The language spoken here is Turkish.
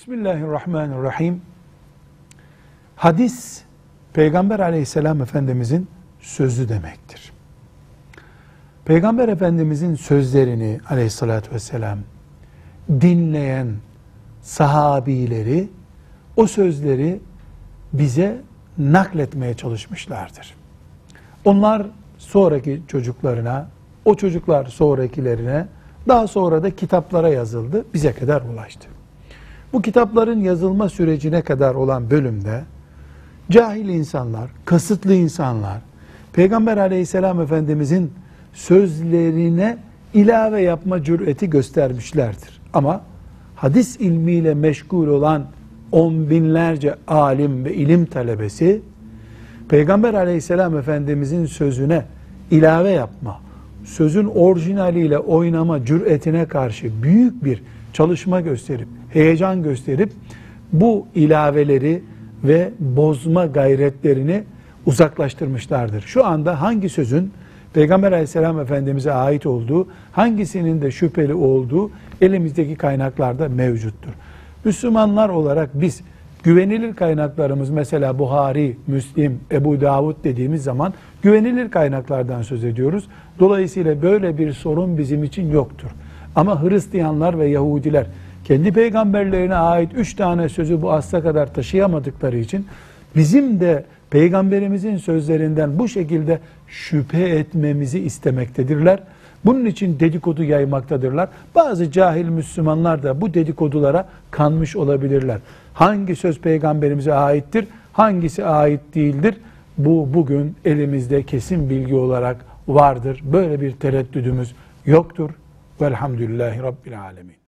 Bismillahirrahmanirrahim. Hadis, Peygamber aleyhisselam Efendimizin sözü demektir. Peygamber Efendimizin sözlerini aleyhissalatü vesselam dinleyen sahabileri, o sözleri bize nakletmeye çalışmışlardır. Onlar sonraki çocuklarına, o çocuklar sonrakilerine, daha sonra da kitaplara yazıldı, bize kadar ulaştı. Bu kitapların yazılma sürecine kadar olan bölümde cahil insanlar, kasıtlı insanlar, Peygamber aleyhisselam Efendimizin sözlerine ilave yapma cüreti göstermişlerdir. Ama hadis ilmiyle meşgul olan on binlerce alim ve ilim talebesi, Peygamber aleyhisselam Efendimizin sözüne ilave yapma, sözün orijinaliyle oynama cüretine karşı büyük bir çalışma gösterip, heyecan gösterip bu ilaveleri ve bozma gayretlerini uzaklaştırmışlardır. Şu anda hangi sözün Peygamber aleyhisselam Efendimiz'e ait olduğu, hangisinin de şüpheli olduğu elimizdeki kaynaklarda mevcuttur. Müslümanlar olarak biz güvenilir kaynaklarımız, mesela Buhari, Müslim, Ebu Davud dediğimiz zaman güvenilir kaynaklardan söz ediyoruz. Dolayısıyla böyle bir sorun bizim için yoktur. Ama Hristiyanlar ve Yahudiler kendi peygamberlerine ait 3 tane sözü bu asla kadar taşıyamadıkları için bizim de peygamberimizin sözlerinden bu şekilde şüphe etmemizi istemektedirler. Bunun için dedikodu yaymaktadırlar. Bazı cahil Müslümanlar da bu dedikodulara kanmış olabilirler. Hangi söz peygamberimize aittir, hangisi ait değildir? Bu bugün elimizde kesin bilgi olarak vardır. Böyle bir tereddüdümüz yoktur. Velhamdülillahi Rabbil Alemin.